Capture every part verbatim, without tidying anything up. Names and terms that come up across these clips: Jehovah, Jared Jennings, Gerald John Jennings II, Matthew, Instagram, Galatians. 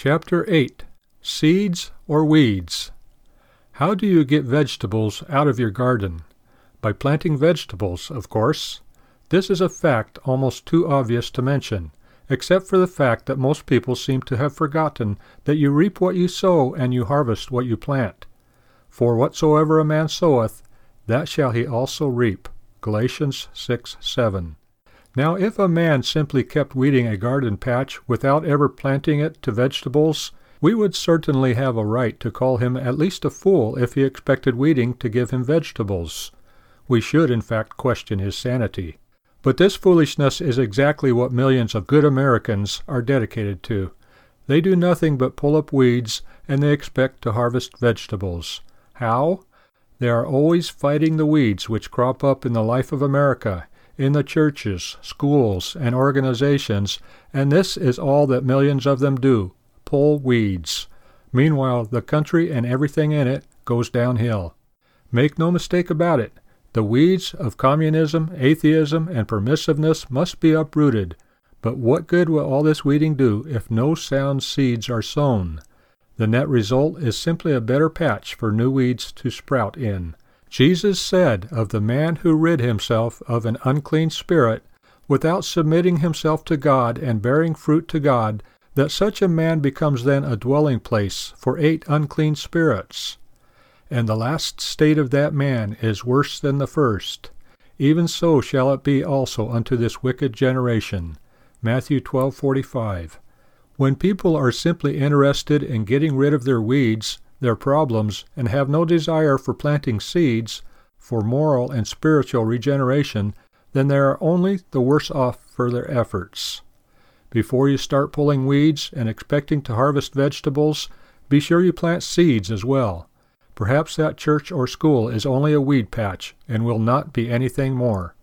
Chapter eight. Seeds or Weeds. How do you get vegetables out of your garden? By planting vegetables, of course. This is a fact almost too obvious to mention, except for the fact that most people seem to have forgotten that you reap what you sow and you harvest what you plant. For whatsoever a man soweth, that shall he also reap. Galatians six seven. Now if a man simply kept weeding a garden patch without ever planting it to vegetables, we would certainly have a right to call him at least a fool if he expected weeding to give him vegetables. We should, in fact, question his sanity. But this foolishness is exactly what millions of good Americans are dedicated to. They do nothing but pull up weeds, and they expect to harvest vegetables. How? They are always fighting the weeds which crop up in the life of America, in the churches, schools, and organizations, and this is all that millions of them do, pull weeds. Meanwhile, the country and everything in it goes downhill. Make no mistake about it. The weeds of communism, atheism, and permissiveness must be uprooted. But what good will all this weeding do if no sound seeds are sown? The net result is simply a better patch for new weeds to sprout in. Jesus said of the man who rid himself of an unclean spirit, without submitting himself to God and bearing fruit to God, that such a man becomes then a dwelling place for eight unclean spirits. And the last state of that man is worse than the first. Even so shall it be also unto this wicked generation. Matthew twelve forty-five. When people are simply interested in getting rid of their weeds, their problems, and have no desire for planting seeds, for moral and spiritual regeneration, then they are only the worse off for their efforts. Before you start pulling weeds and expecting to harvest vegetables, be sure you plant seeds as well. Perhaps that church or school is only a weed patch and will not be anything more.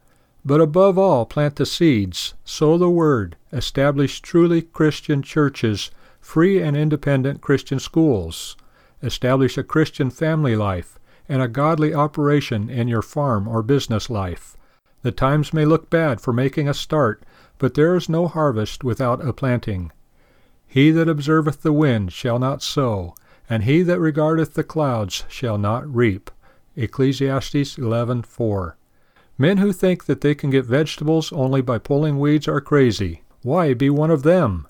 But above all, plant the seeds, sow the word, establish truly Christian churches, free and independent Christian schools, establish a Christian family life, and a godly operation in your farm or business life. The times may look bad for making a start, but there is no harvest without a planting. He that observeth the wind shall not sow, and he that regardeth the clouds shall not reap. Ecclesiastes eleven four. Men who think that they can get vegetables only by pulling weeds are crazy. Why be one of them?